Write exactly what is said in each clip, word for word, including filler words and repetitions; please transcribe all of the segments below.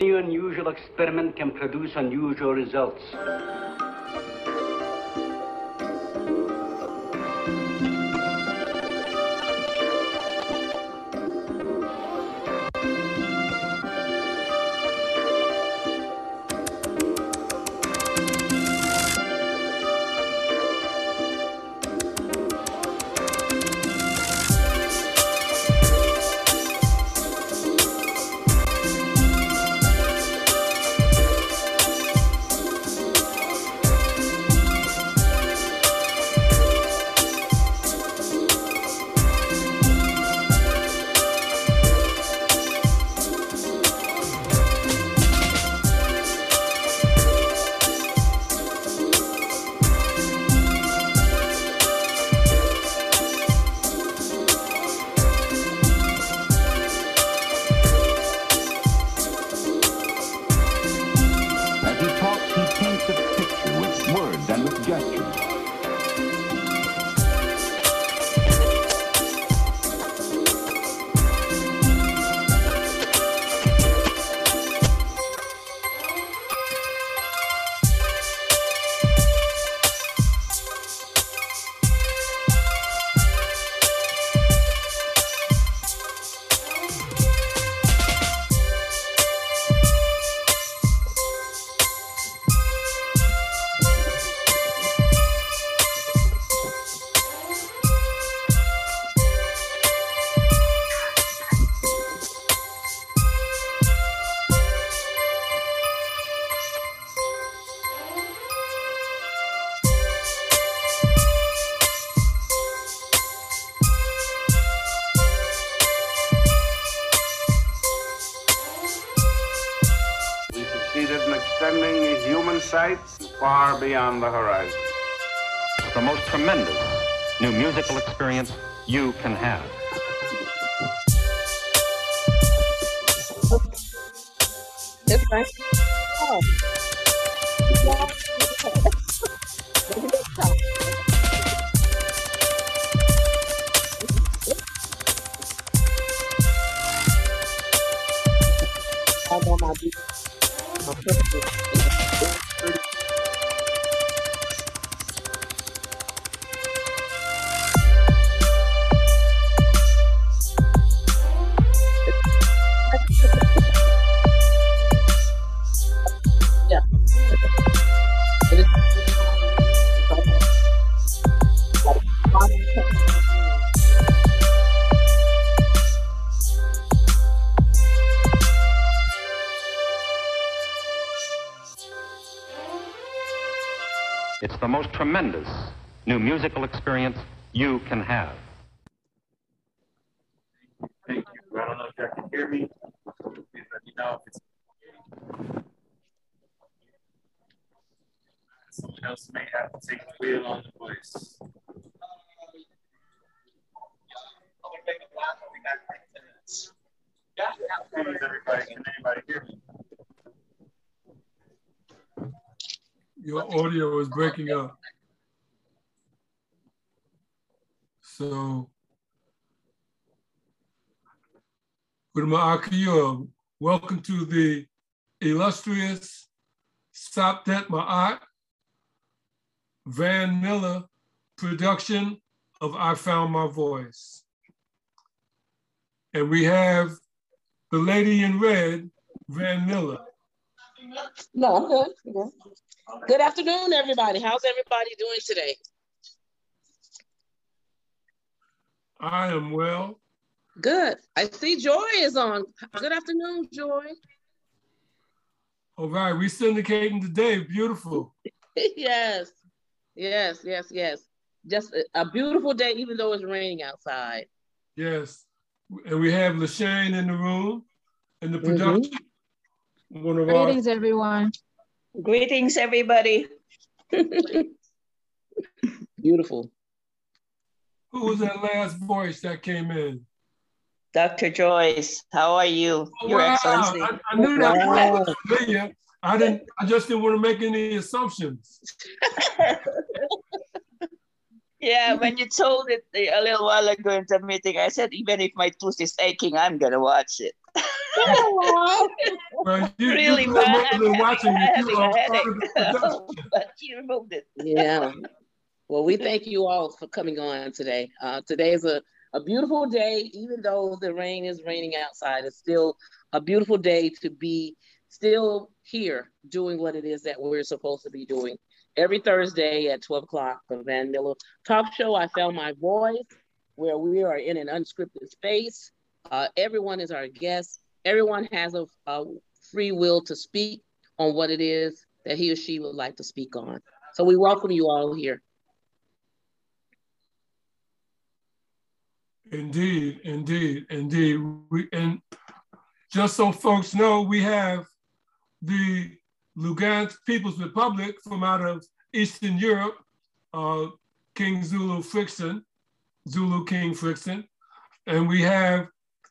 Any unusual experiment can produce unusual results. Far beyond the horizon. It's the most tremendous new musical experience you can have. It's nice. Oh. I know my beat. Tremendous new musical experience you can have. Thank you. I don't know if y'all can hear me. Please let me know if it's someone else may have to take the wheel on the voice. Please, everybody, can anybody hear me? Your audio is breaking up. So, welcome to the illustrious Saptet Maat Van Miller production of I Found My Voice. And we have the lady in red, Van Miller. No, I'm good. Good afternoon, everybody. How's everybody doing today? I am well. Good. I see Joy is on. Good afternoon, Joy. All right, we're syndicating today. Beautiful. Yes, yes, yes, yes. Just a beautiful day, even though it's raining outside. Yes, and we have Lashane in the room, in the production. Mm-hmm. One of Greetings, our everyone. Greetings, everybody. Beautiful. Who was that last voice that came in? Doctor Joyce, how are you, oh, Your wow. Excellency? I, I knew that. Wow. Was familiar. I didn't. I just didn't want to make any assumptions. Yeah, when you told it a little while ago in the meeting, I said, even if my tooth is aching, I'm gonna watch it. Well, you, really you bad. Watching I you know, but she removed it. Yeah. Well, we thank you all for coming on today. Uh, today is a, a beautiful day, even though the rain is raining outside. It's still a beautiful day to be still here doing what it is that we're supposed to be doing. Every Thursday at twelve o'clock, the Van Miller Talk Show, I Found My Voice, where we are in an unscripted space. Uh, everyone is our guest. Everyone has a, a free will to speak on what it is that he or she would like to speak on. So we welcome you all here. Indeed, indeed, indeed. We, and just so folks know, we have the Lugansk People's Republic from out of Eastern Europe, uh, King Zulu Frixon, Zulu King Frixon. And we have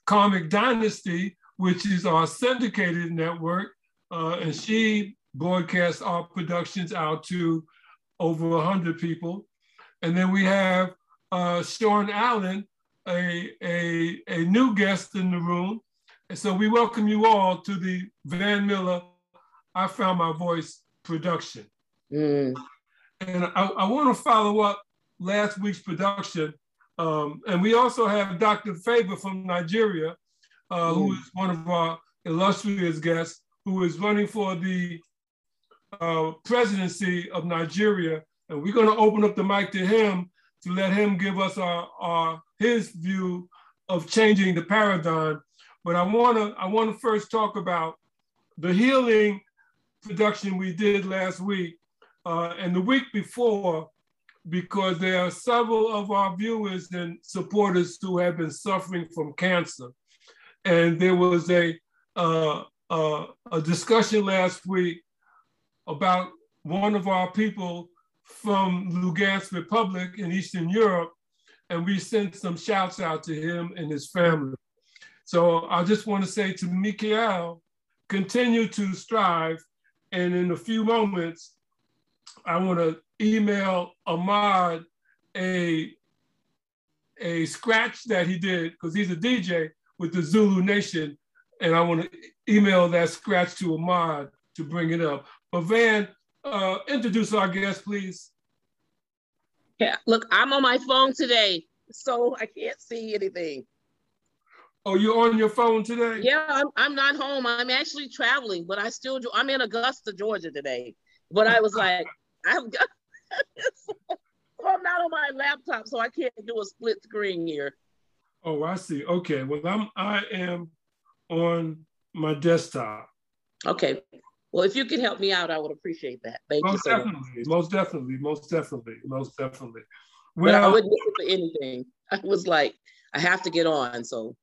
Karmic Dynasty, which is our syndicated network. Uh, and she broadcasts our productions out to over one hundred people. And then we have uh, Sean Allen, a, a, a new guest in the room. And so we welcome you all to the Van Miller I Found My Voice production. Mm. And I, I want to follow up last week's production. Um, and we also have Doctor Faber from Nigeria, uh, mm. who is one of our illustrious guests, who is running for the uh, presidency of Nigeria. And we're going to open up the mic to him to let him give us our, our his view of changing the paradigm. But I want to I want to first talk about the healing production we did last week uh, and the week before, because there are several of our viewers and supporters who have been suffering from cancer. And there was a, uh, uh, a discussion last week about one of our people from Lugansk Republic in Eastern Europe, and we sent some shouts out to him and his family. So I just want to say to Mikael, continue to strive. And in a few moments, I want to email Ahmad a, a scratch that he did, because he's a D J with the Zulu Nation, and I want to email that scratch to Ahmad to bring it up. But Van, uh, introduce our guest, please. Yeah, look, I'm on my phone today, so I can't see anything. Oh, you're on your phone today? Yeah, I'm, I'm not home. I'm actually traveling, but I still do. I'm in Augusta, Georgia today, but I was like, I've got I'm not on my laptop, so I can't do a split screen here. Oh, I see. Okay. Well, I'm I am on my desktop. Okay. Well, if you could help me out, I would appreciate that. Thank most you. Most definitely, so most definitely, most definitely, most definitely. Well, but I wouldn't listen to anything. I was like, I have to get on. So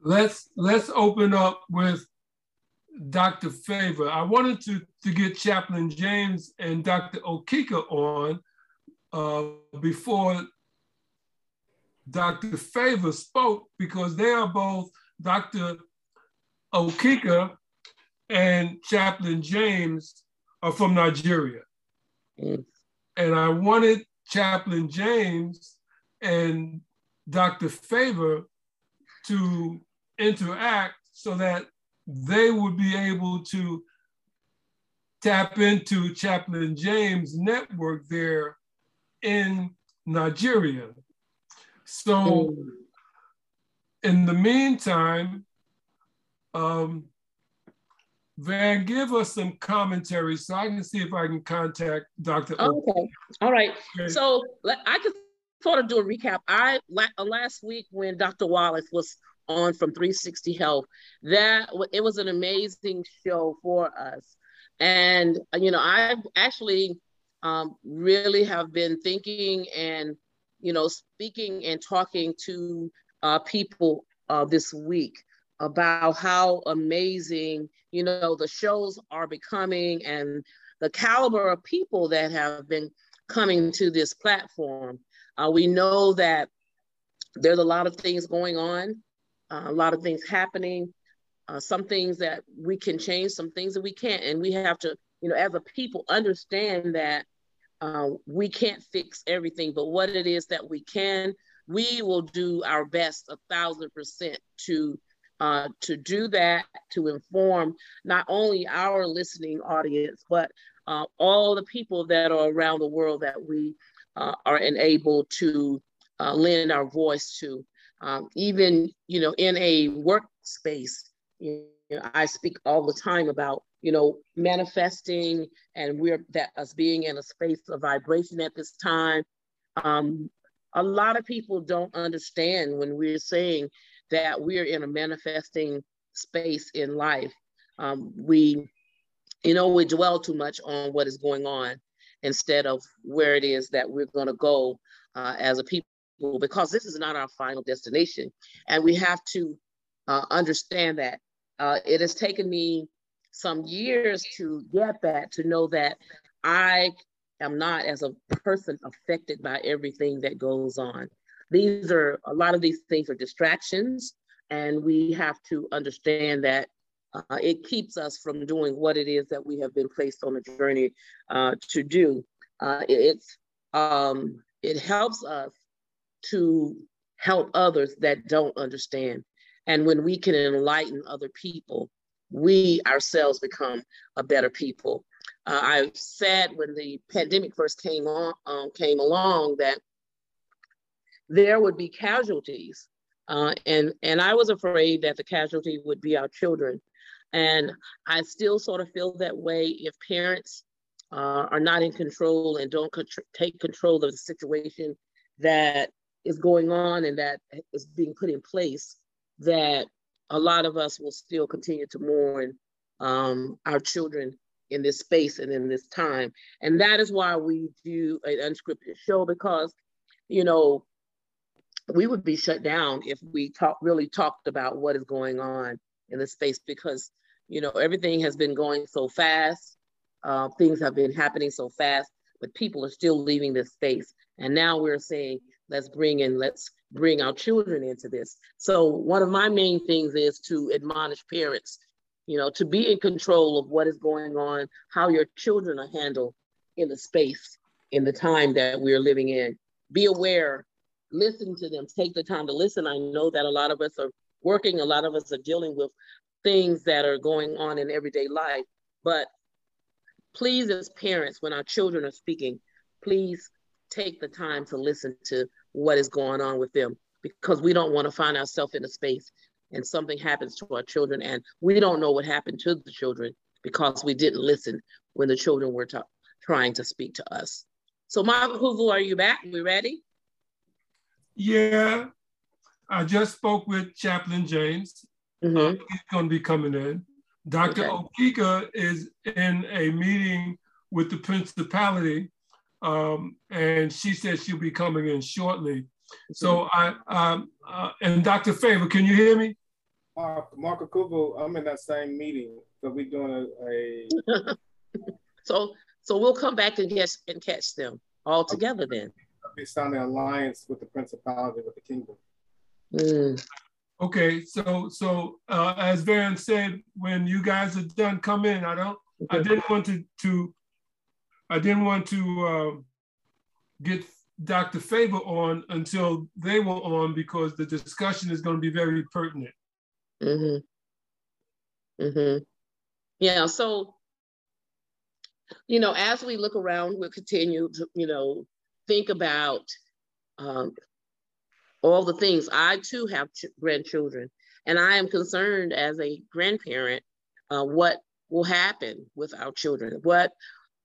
let's let's open up with Doctor Faber. I wanted to, to get Chaplain James and Doctor Okika on uh, before Doctor Faber spoke, because they are both Doctor Okika and Chaplain James are from Nigeria. Mm. And I wanted Chaplain James and Doctor Faber to interact so that they would be able to tap into Chaplain James' network there in Nigeria. So in the meantime, um, Van, give us some commentary so I can see if I can contact Doctor Okay, all right. Okay. So I could sort of do a recap. I last week when Doctor Wallace was on from three sixty Health, that it was an amazing show for us. And, you know, I've actually um, really have been thinking and, you know, speaking and talking to uh, people uh, this week about how amazing, you know, the shows are becoming and the caliber of people that have been coming to this platform. Uh, we know that there's a lot of things going on. Uh, a lot of things happening, uh, some things that we can change, some things that we can't. And we have to, you know, as a people, understand that uh, we can't fix everything, but what it is that we can, we will do our best a thousand percent to uh, to do that, to inform not only our listening audience, but uh, all the people that are around the world that we uh, are enabled to uh, lend our voice to. Um, even, you know, in a workspace, you know, I speak all the time about, you know, manifesting, and we're that us being in a space of vibration at this time. Um, a lot of people don't understand when we're saying that we're in a manifesting space in life. Um, we, you know, we dwell too much on what is going on instead of where it is that we're going to go uh, as a people, because this is not our final destination. And we have to uh, understand that. Uh, it has taken me some years to get that, to know that I am not as a person affected by everything that goes on. These are, a lot of these things are distractions, and we have to understand that uh, it keeps us from doing what it is that we have been placed on a journey uh, to do. Uh, it, um, it helps us to help others that don't understand. And when we can enlighten other people, we ourselves become a better people. Uh, I said when the pandemic first came on, um, came along that there would be casualties. Uh, and, and I was afraid that the casualty would be our children. And I still sort of feel that way if parents uh, are not in control and don't contr- take control of the situation that is going on and that is being put in place, that a lot of us will still continue to mourn um, our children in this space and in this time. And that is why we do an unscripted show, because, you know, we would be shut down if we talk, really talked about what is going on in this space, because, you know, everything has been going so fast. Uh, things have been happening so fast, but people are still leaving this space. And now we're saying, let's bring in, let's bring our children into this. So one of my main things is to admonish parents, you know, to be in control of what is going on, how your children are handled in the space, in the time that we're living in. Be aware, listen to them, take the time to listen. I know that a lot of us are working, a lot of us are dealing with things that are going on in everyday life, but please, as parents, when our children are speaking, please take the time to listen to what is going on with them, because we don't want to find ourselves in a space and something happens to our children and we don't know what happened to the children because we didn't listen when the children were t- trying to speak to us. So Michael Kugler, are you back? We ready? Yeah, I just spoke with Chaplain James. Mm-hmm. Um, he's going to be coming in. Doctor Okay. Okika is in a meeting with the principality. Um, and she said she'll be coming in shortly. So I, um, uh, and Doctor Faber, can you hear me? Uh, Mark Okubo, I'm in that same meeting, but we're doing a... a... so so we'll come back and catch, and catch them all together okay. then. It's on the alliance with the principality, with the kingdom. Mm. Okay, so so uh, as Varen said, when you guys are done, come in. I don't, okay. I didn't want to, to I didn't want to uh, get Doctor Faber on until they were on, because the discussion is going to be very pertinent. Mm-hmm. Mm-hmm. Yeah, so, you know, as we look around, we'll continue to, you know, think about um, all the things. I too have ch- grandchildren, and I am concerned as a grandparent uh, what will happen with our children. What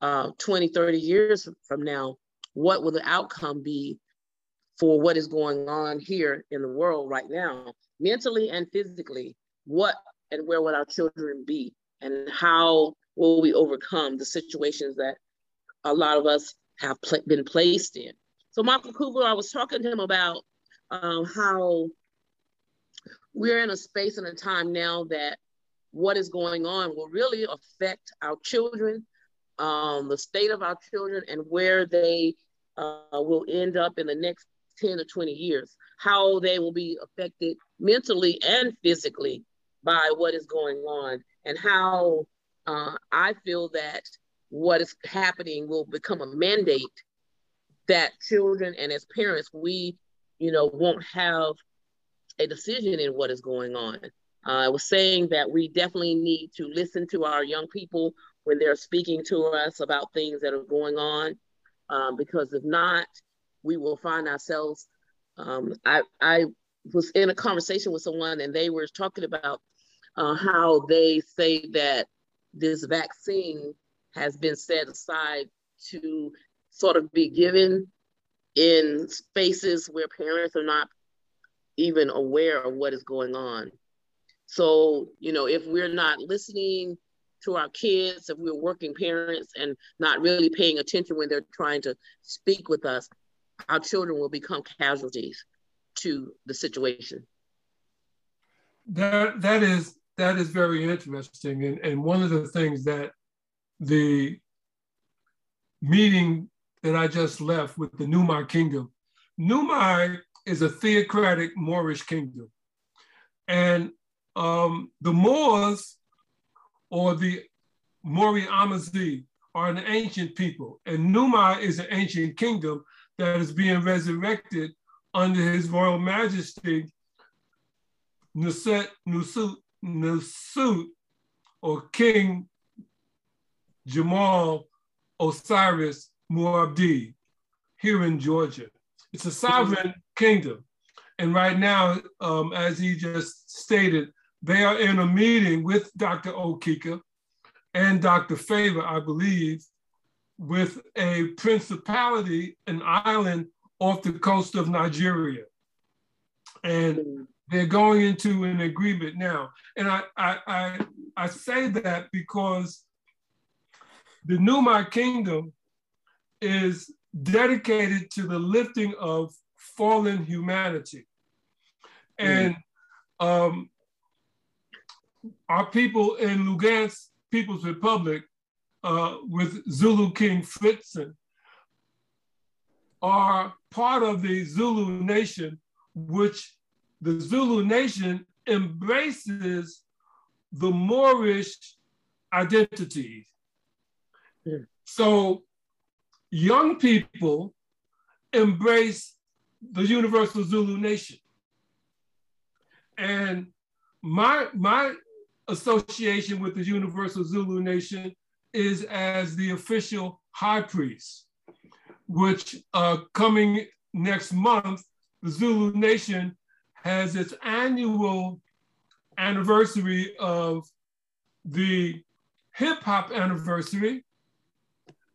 Uh, twenty, thirty years from now, what will the outcome be for what is going on here in the world right now, mentally and physically? What and where will our children be? And how will we overcome the situations that a lot of us have pl- been placed in? So Michael Kugler, I was talking to him about um, how we're in a space and a time now that what is going on will really affect our children, Um, the state of our children, and where they uh, will end up in the next ten or twenty years, how they will be affected mentally and physically by what is going on, and how uh, I feel that what is happening will become a mandate that children and as parents, we, you know, won't have a decision in what is going on. I uh, was saying that we definitely need to listen to our young people when they're speaking to us about things that are going on, um, because if not, we will find ourselves. Um, I, I was in a conversation with someone and they were talking about uh, how they say that this vaccine has been set aside to sort of be given in spaces where parents are not even aware of what is going on. So, you know, if we're not listening to our kids, if we're working parents and not really paying attention when they're trying to speak with us, our children will become casualties to the situation. That, that is that is very interesting. And, and one of the things that the meeting that I just left with the Numu Kingdom, Numai is a theocratic Moorish kingdom. And um, the Moors, or the Mori Amazi, are an ancient people. And Numai is an ancient kingdom that is being resurrected under his royal majesty, Nusut, Nusut, Nusut, or King Jamal Osiris Muabdi, here in Georgia. It's a sovereign kingdom. And right now, um, as he just stated, they are in a meeting with Doctor Okika and Doctor Faber, I believe, with a principality, an island off the coast of Nigeria. And they're going into an agreement now. And I, I, I, I say that because the Numai Kingdom is dedicated to the lifting of fallen humanity. And um, our people in Lugansk People's Republic, Uh, with Zulu King Frixon, are part of the Zulu Nation, which the Zulu Nation embraces the Moorish identity. Yeah. So young people embrace the Universal Zulu Nation. And my, my association with the Universal Zulu Nation is as the official high priest, which uh, coming next month, the Zulu Nation has its annual anniversary of the hip hop anniversary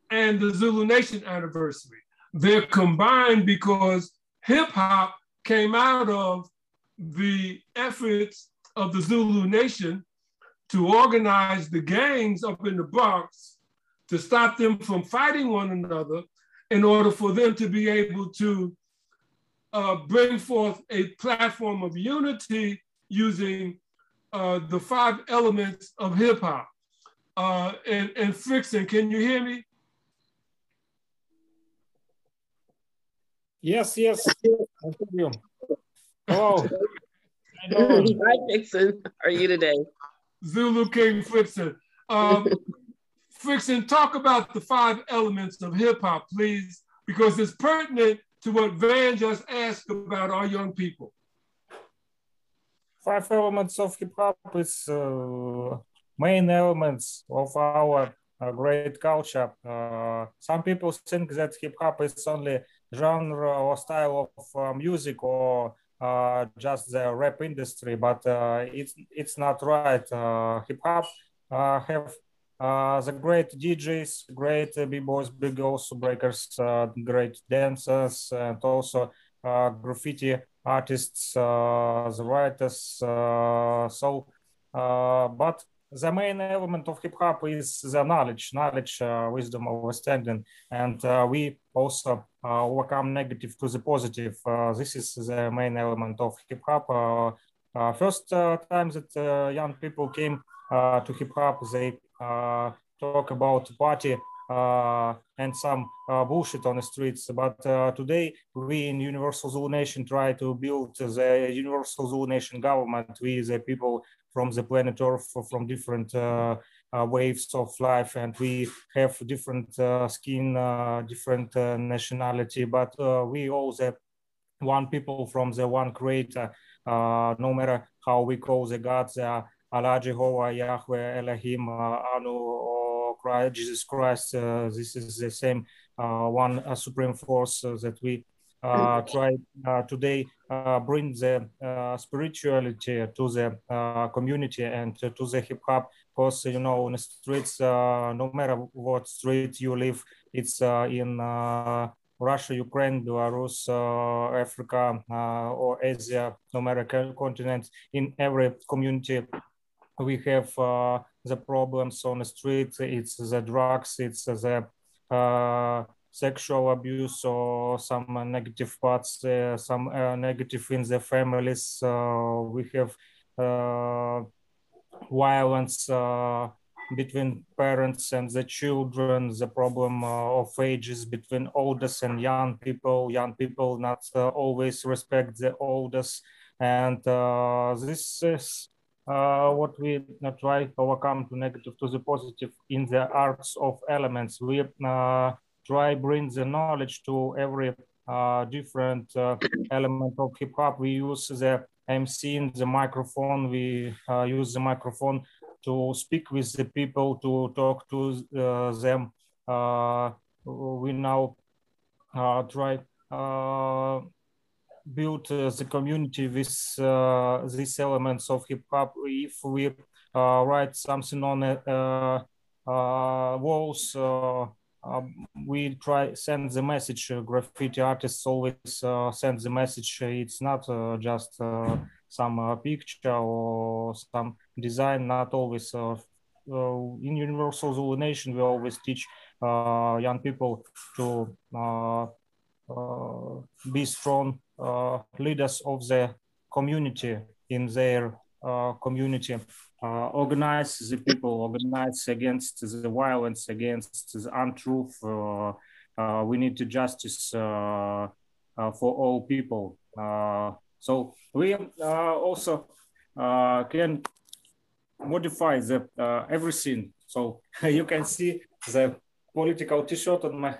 and the Zulu Nation anniversary. They're combined because hip hop came out of the efforts of the Zulu Nation to organize the gangs up in the Bronx to stop them from fighting one another in order for them to be able to uh, bring forth a platform of unity using uh, the five elements of hip hop. Uh, and, and Frixon, can you hear me? Yes, yes, I hear you. Oh, I know. Hi, Frixon, how are you today? Zulu King Frixon. Um, Frixon, talk about the five elements of hip hop, please, because it's pertinent to what Van just asked about our young people. Five elements of hip hop is uh, main elements of our uh, great culture. Uh, some people think that hip hop is only genre or style of uh, music or Uh, just the rap industry, but uh, it's it's not right. Uh, hip hop uh, have uh, the great D Js, great uh, b-boys, big girls, breakers, uh, great dancers, and also uh, graffiti artists, uh, the writers. Uh, so, uh, but the main element of hip hop is the knowledge, knowledge, uh, wisdom, understanding, and uh, we also uh, overcome negative to the positive. Uh, this is the main element of hip hop. Uh, uh, first uh, time that uh, young people came uh, to hip hop, they uh, talk about party uh, and some uh, bullshit on the streets. But uh, today, we in Universal Zulu Nation try to build the Universal Zulu Nation government with the people from the planet Earth, from different uh, uh, waves of life, and we have different uh, skin, uh, different uh, nationality, but uh, we all the one people from the one creator, uh, no matter how we call the gods, uh, Allah, Jehovah, Yahweh, Elohim, uh, Anu, or Christ, Jesus Christ, uh, this is the same uh, one uh, supreme force uh, that we uh, try uh, today uh, bring the uh, spirituality to the uh, community and to, to the hip hop. Because, you know, on the streets, uh, no matter what street you live, it's uh, in uh, Russia, Ukraine, Belarus, uh, Africa, uh, or Asia, no matter continent, in every community, we have uh, the problems on the street. It's the drugs, it's the uh, sexual abuse, or some negative parts, uh, some uh, negative in the families. Uh, we have uh, violence uh, between parents and the children, the problem uh, of ages between oldest and young people. Young people not uh, always respect the oldest. And uh, this is uh, what we uh, try to overcome to negative to the positive in the arts of elements. We uh, try bring the knowledge to every uh, different uh, element of hip hop. We use the M C in the microphone. We uh, use the microphone to speak with the people, to talk to uh, them. Uh, we now uh, try uh, build uh, the community with uh, these elements of hip hop. If we uh, write something on uh, uh, walls, uh, uh, we try send the message. Uh, graffiti artists always uh, send the message. It's not uh, just uh, some uh, picture or some design, not always. Uh, uh, in Universal Zulu Nation, we always teach uh, young people to uh, uh, be strong uh, leaders of the community, in their uh, community. Uh, organize the people, organize against the violence, against the untruth. Uh, uh, we need justice uh, uh, for all people. Uh, So we uh, also uh, can modify the uh, everything. So you can see the political T-shirt on my.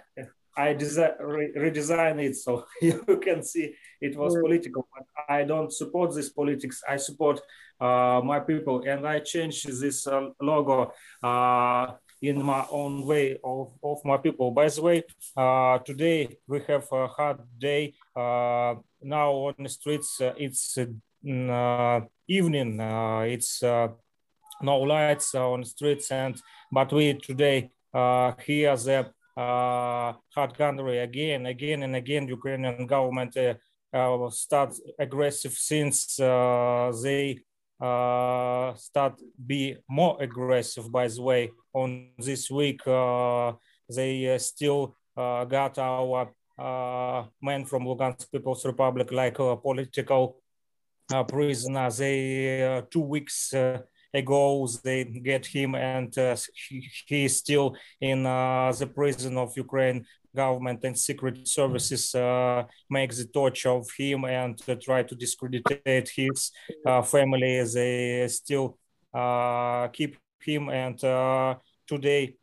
I re redesigned it, so you can see it was political. But I don't support this politics. I support uh, my people, and I changed this uh, logo uh, in my own way of, of my people. By the way, uh, today we have a hard day. Uh, Now on the streets, uh, it's uh, evening. Uh, it's uh, no lights on the streets, and but we today uh, hear the uh, hard gunnery again, again, and again. Ukrainian government uh, uh, start aggressive since uh, they uh, start be more aggressive. By the way, on this week uh, they uh, still uh, got our. Uh, men from Lugansk People's Republic, like a uh, political uh, prisoner. They uh, two weeks uh, ago they get him, and uh, he, he is still in uh, the prison of Ukraine government, and secret services uh, make the torture of him and uh, try to discredit his uh, family. They still uh, keep him, and uh, today,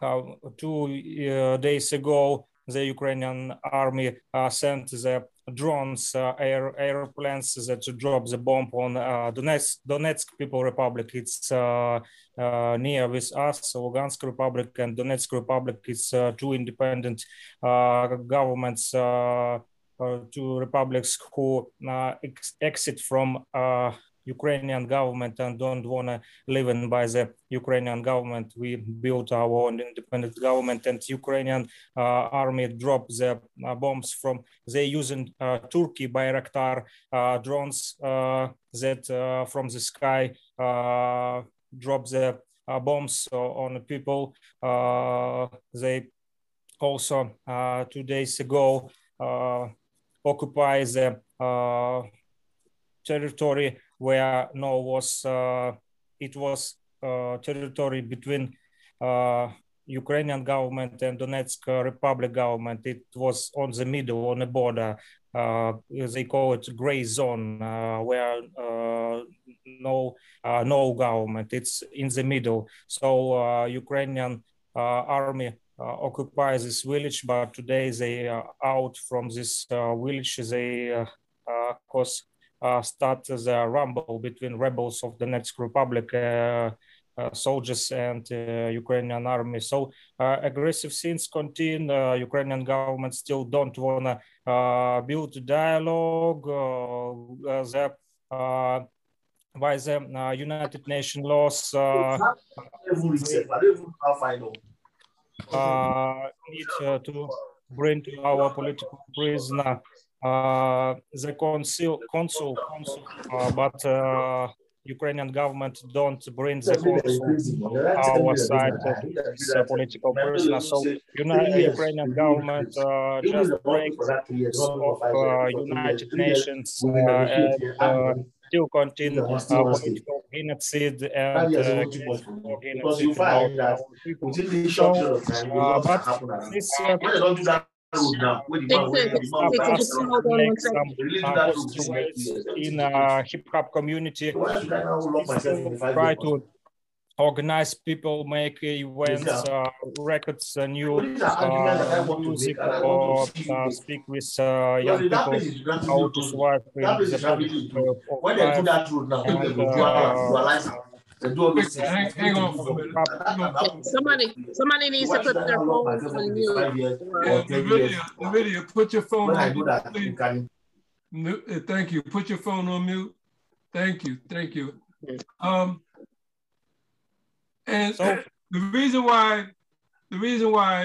uh, two uh, days ago. The Ukrainian army uh, sent the drones, uh, air, airplanes that drop the bomb on uh, Donetsk, Donetsk People's Republic. It's uh, uh, near with us, Lugansk Republic and Donetsk Republic. It's uh, two independent uh, governments, uh, uh, two republics who uh, ex exit from uh, Ukrainian government and don't want to live in by the Ukrainian government. We built our own independent government, and Ukrainian uh, army dropped the uh, bombs from, they using uh, Turkey Bayraktar uh, drones uh, that uh, from the sky uh, drop the uh, bombs on the people. Uh, they also uh, two days ago uh, occupy the uh, territory where no was uh, it was uh, territory between uh, Ukrainian government and Donetsk Republic government. It was on the middle, on the border. Uh, they call it gray zone, uh, where uh, no uh, no government. It's in the middle. So uh, Ukrainian uh, army uh, occupies this village, but today they are out from this uh, village. They uh, uh, cause uh, started the rumble between rebels of the Donetsk Republic, uh, uh, soldiers and uh, Ukrainian army. So uh, aggressive scenes continue. Uh, Ukrainian government still don't want to uh, build dialogue. Uh, the, uh, by the uh, United Nations laws uh, uh, need uh, to bring to our political prisoner uh, the consul, consul, consul uh, but uh, Ukrainian government don't bring the consul to our side as a political prisoner. So United, Ukrainian government uh, just breaks of uh, United Nations uh, and, uh, still continue uh, political genocide and uh, genocide about our people. So, uh, but this uh, in uh, hip hop community, try to organize people, make events, uh, records, uh, new uh, music, or uh, speak with uh, young people how to survive in the public life. Somebody, somebody needs to put their phone on mute. Put your phone on mute. Thank you. Put your phone on mute. Thank you. Thank you. Um, And so, the reason why, the reason why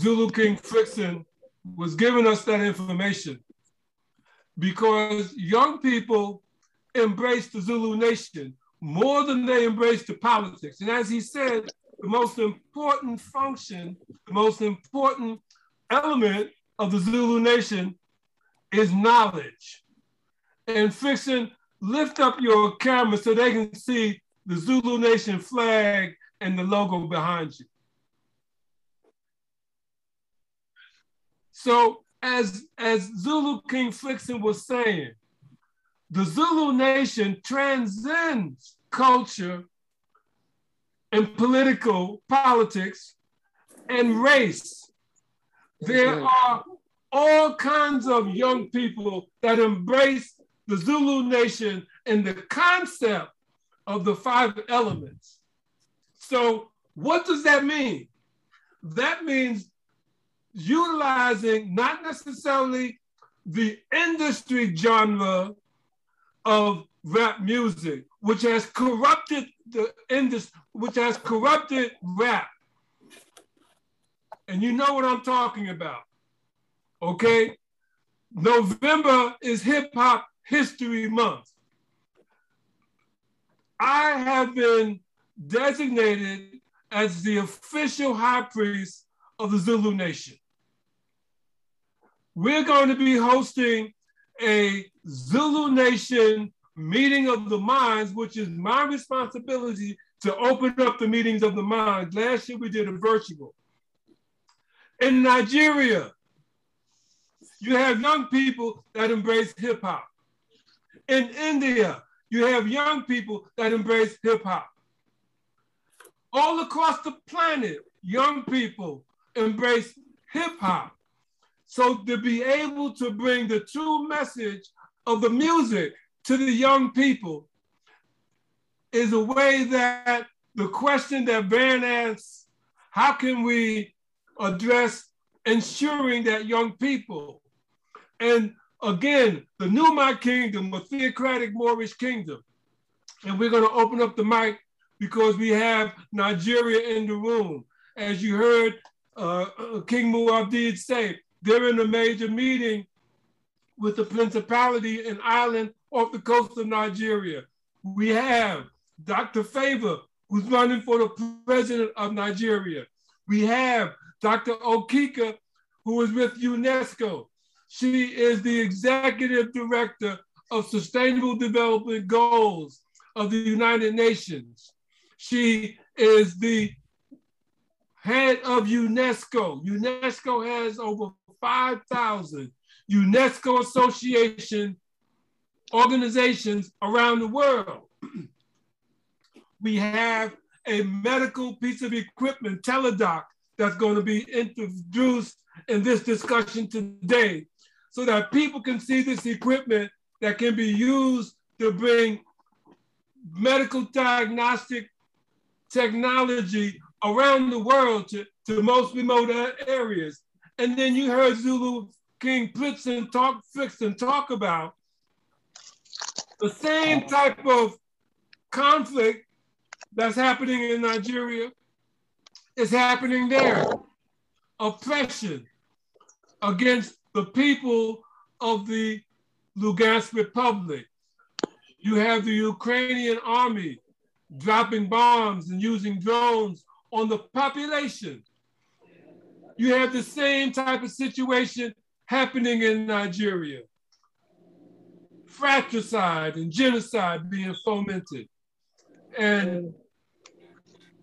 Zulu King Frixon was giving us that information, because young people embraced the Zulu Nation more than they embraced the politics. And as he said, the most important function, the most important element of the Zulu Nation is knowledge. And Frixon, lift up your camera so they can see the Zulu Nation flag and the logo behind you. So as, as Zulu King Frixon was saying, the Zulu Nation transcends culture and political politics and race. There are all kinds of young people that embrace the Zulu Nation and the concept of the five elements. So what does that mean? That means utilizing not necessarily the industry genre of rap music, which has corrupted the industry, which has corrupted rap. And you know what I'm talking about, okay? November is Hip Hop History Month. I have been designated as the official high priest of the Zulu Nation. We're going to be hosting a Zulu Nation meeting of the minds, which is my responsibility to open up the meetings of the minds. Last year we did a virtual. In Nigeria, you have young people that embrace hip hop. In India, you have young people that embrace hip hop. All across the planet, young people embrace hip hop. So to be able to bring the true message of the music to the young people is a way that the question that Van asks, how can we address ensuring that young people, and again, the Numu Kingdom, a theocratic Moorish kingdom. And we're gonna open up the mic because we have Nigeria in the room. As you heard uh, King Muabdi say, they're in a major meeting with the principality and island off the coast of Nigeria. We have Doctor Faber, who's running for the president of Nigeria. We have Doctor Okika, who is with UNESCO. She is the executive director of Sustainable Development Goals of the United Nations. She is the head of UNESCO. UNESCO has over five thousand UNESCO association organizations around the world. We have a medical piece of equipment, Teladoc, that's going to be introduced in this discussion today, so that people can see this equipment that can be used to bring medical diagnostic technology around the world to, to most remote areas. And then you heard Zulu King Frixon talk, Frixon talk about the same type of conflict that's happening in Nigeria is happening there. Oppression against the people of the Lugansk Republic. You have the Ukrainian army dropping bombs and using drones on the population. You have the same type of situation happening in Nigeria. Fratricide and genocide being fomented. And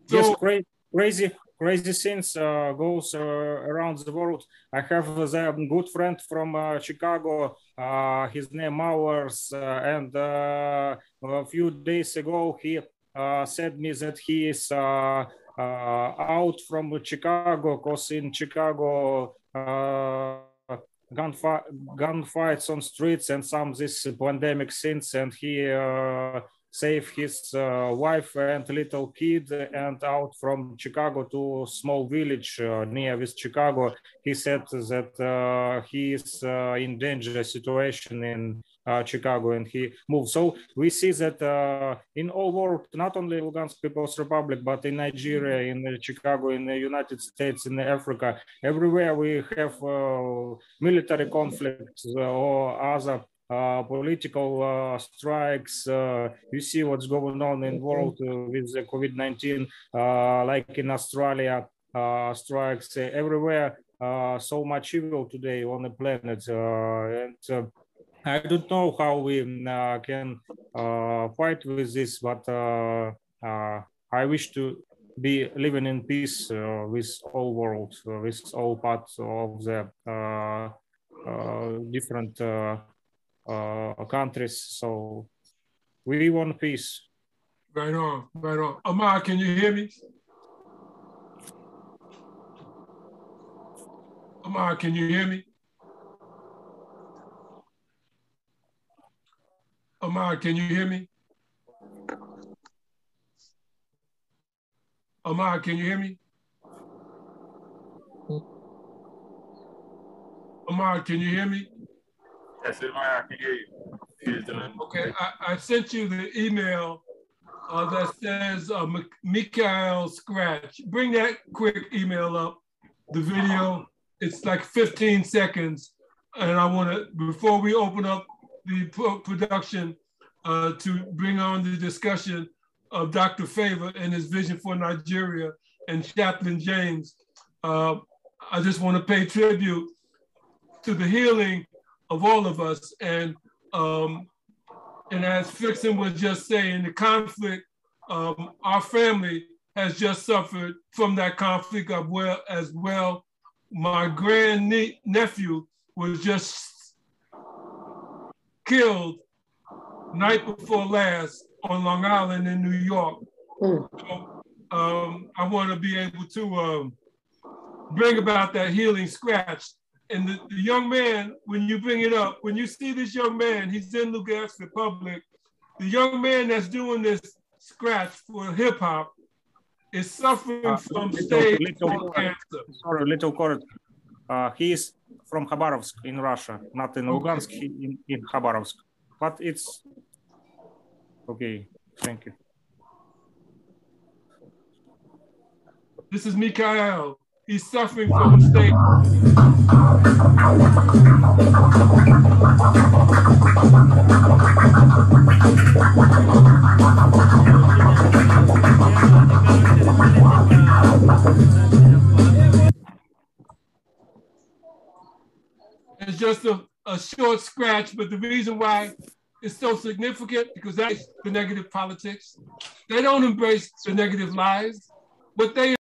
so, yes, crazy, crazy things uh, goes uh, around the world. I have a good friend from uh, Chicago. Uh, his name Mowers, uh, and uh, a few days ago he uh, said me that he is uh, uh, out from Chicago because in Chicago uh, gunfight, gunfights on streets and some of this pandemic things, and he. Uh, save his uh, wife and little kid and out from Chicago to a small village uh, near with Chicago. He said that uh, he is uh, in danger situation in uh, Chicago and he moved. So we see that uh, in all world, not only Lugansk People's Republic, but in Nigeria, in Chicago, in the United States, in Africa, everywhere we have uh, military conflicts or other Uh, political uh, strikes. Uh, you see what's going on in the world uh, with the COVID nineteen, uh, like in Australia, uh, strikes uh, everywhere. Uh, so much evil today on the planet. Uh, and uh, I don't know how we uh, can uh, fight with this, but uh, uh, I wish to be living in peace uh, with all world, uh, with all parts of the uh, uh, different uh, Uh, countries, so we want peace. Right on, right on. Ahmad, can you hear me? Ahmad, can you hear me? Ahmad, can you hear me? Ahmad, can you hear me? Ahmad, can you hear me? Yes, I can hear you. Okay, I, I sent you the email uh, that says uh, Mikael Scratch. Bring that quick email up. The video, it's like fifteen seconds. And I want to, before we open up the pro production, uh, to bring on the discussion of Doctor Faber and his vision for Nigeria and Chaplain James, uh, I just want to pay tribute to the healing of all of us, and um, and as Frixon was just saying, the conflict, um, our family has just suffered from that conflict as well. As well, my grand ne nephew was just killed night before last on Long Island in New York. Mm. So, um, I want to be able to um, bring about that healing scratch. And the, the young man, when you bring it up, when you see this young man, he's in Lugansk Republic. The young man that's doing this scratch for hip hop is suffering uh, from little, stage little, cancer. Sorry, little correct. Uh, he is from Khabarovsk in Russia, not in Lugansk, okay. in, in Khabarovsk. But it's okay. Thank you. This is Mikael. He's suffering from a state. It's just a, a short scratch, but the reason why it's so significant, because that's the negative politics. They don't embrace the negative lies, but they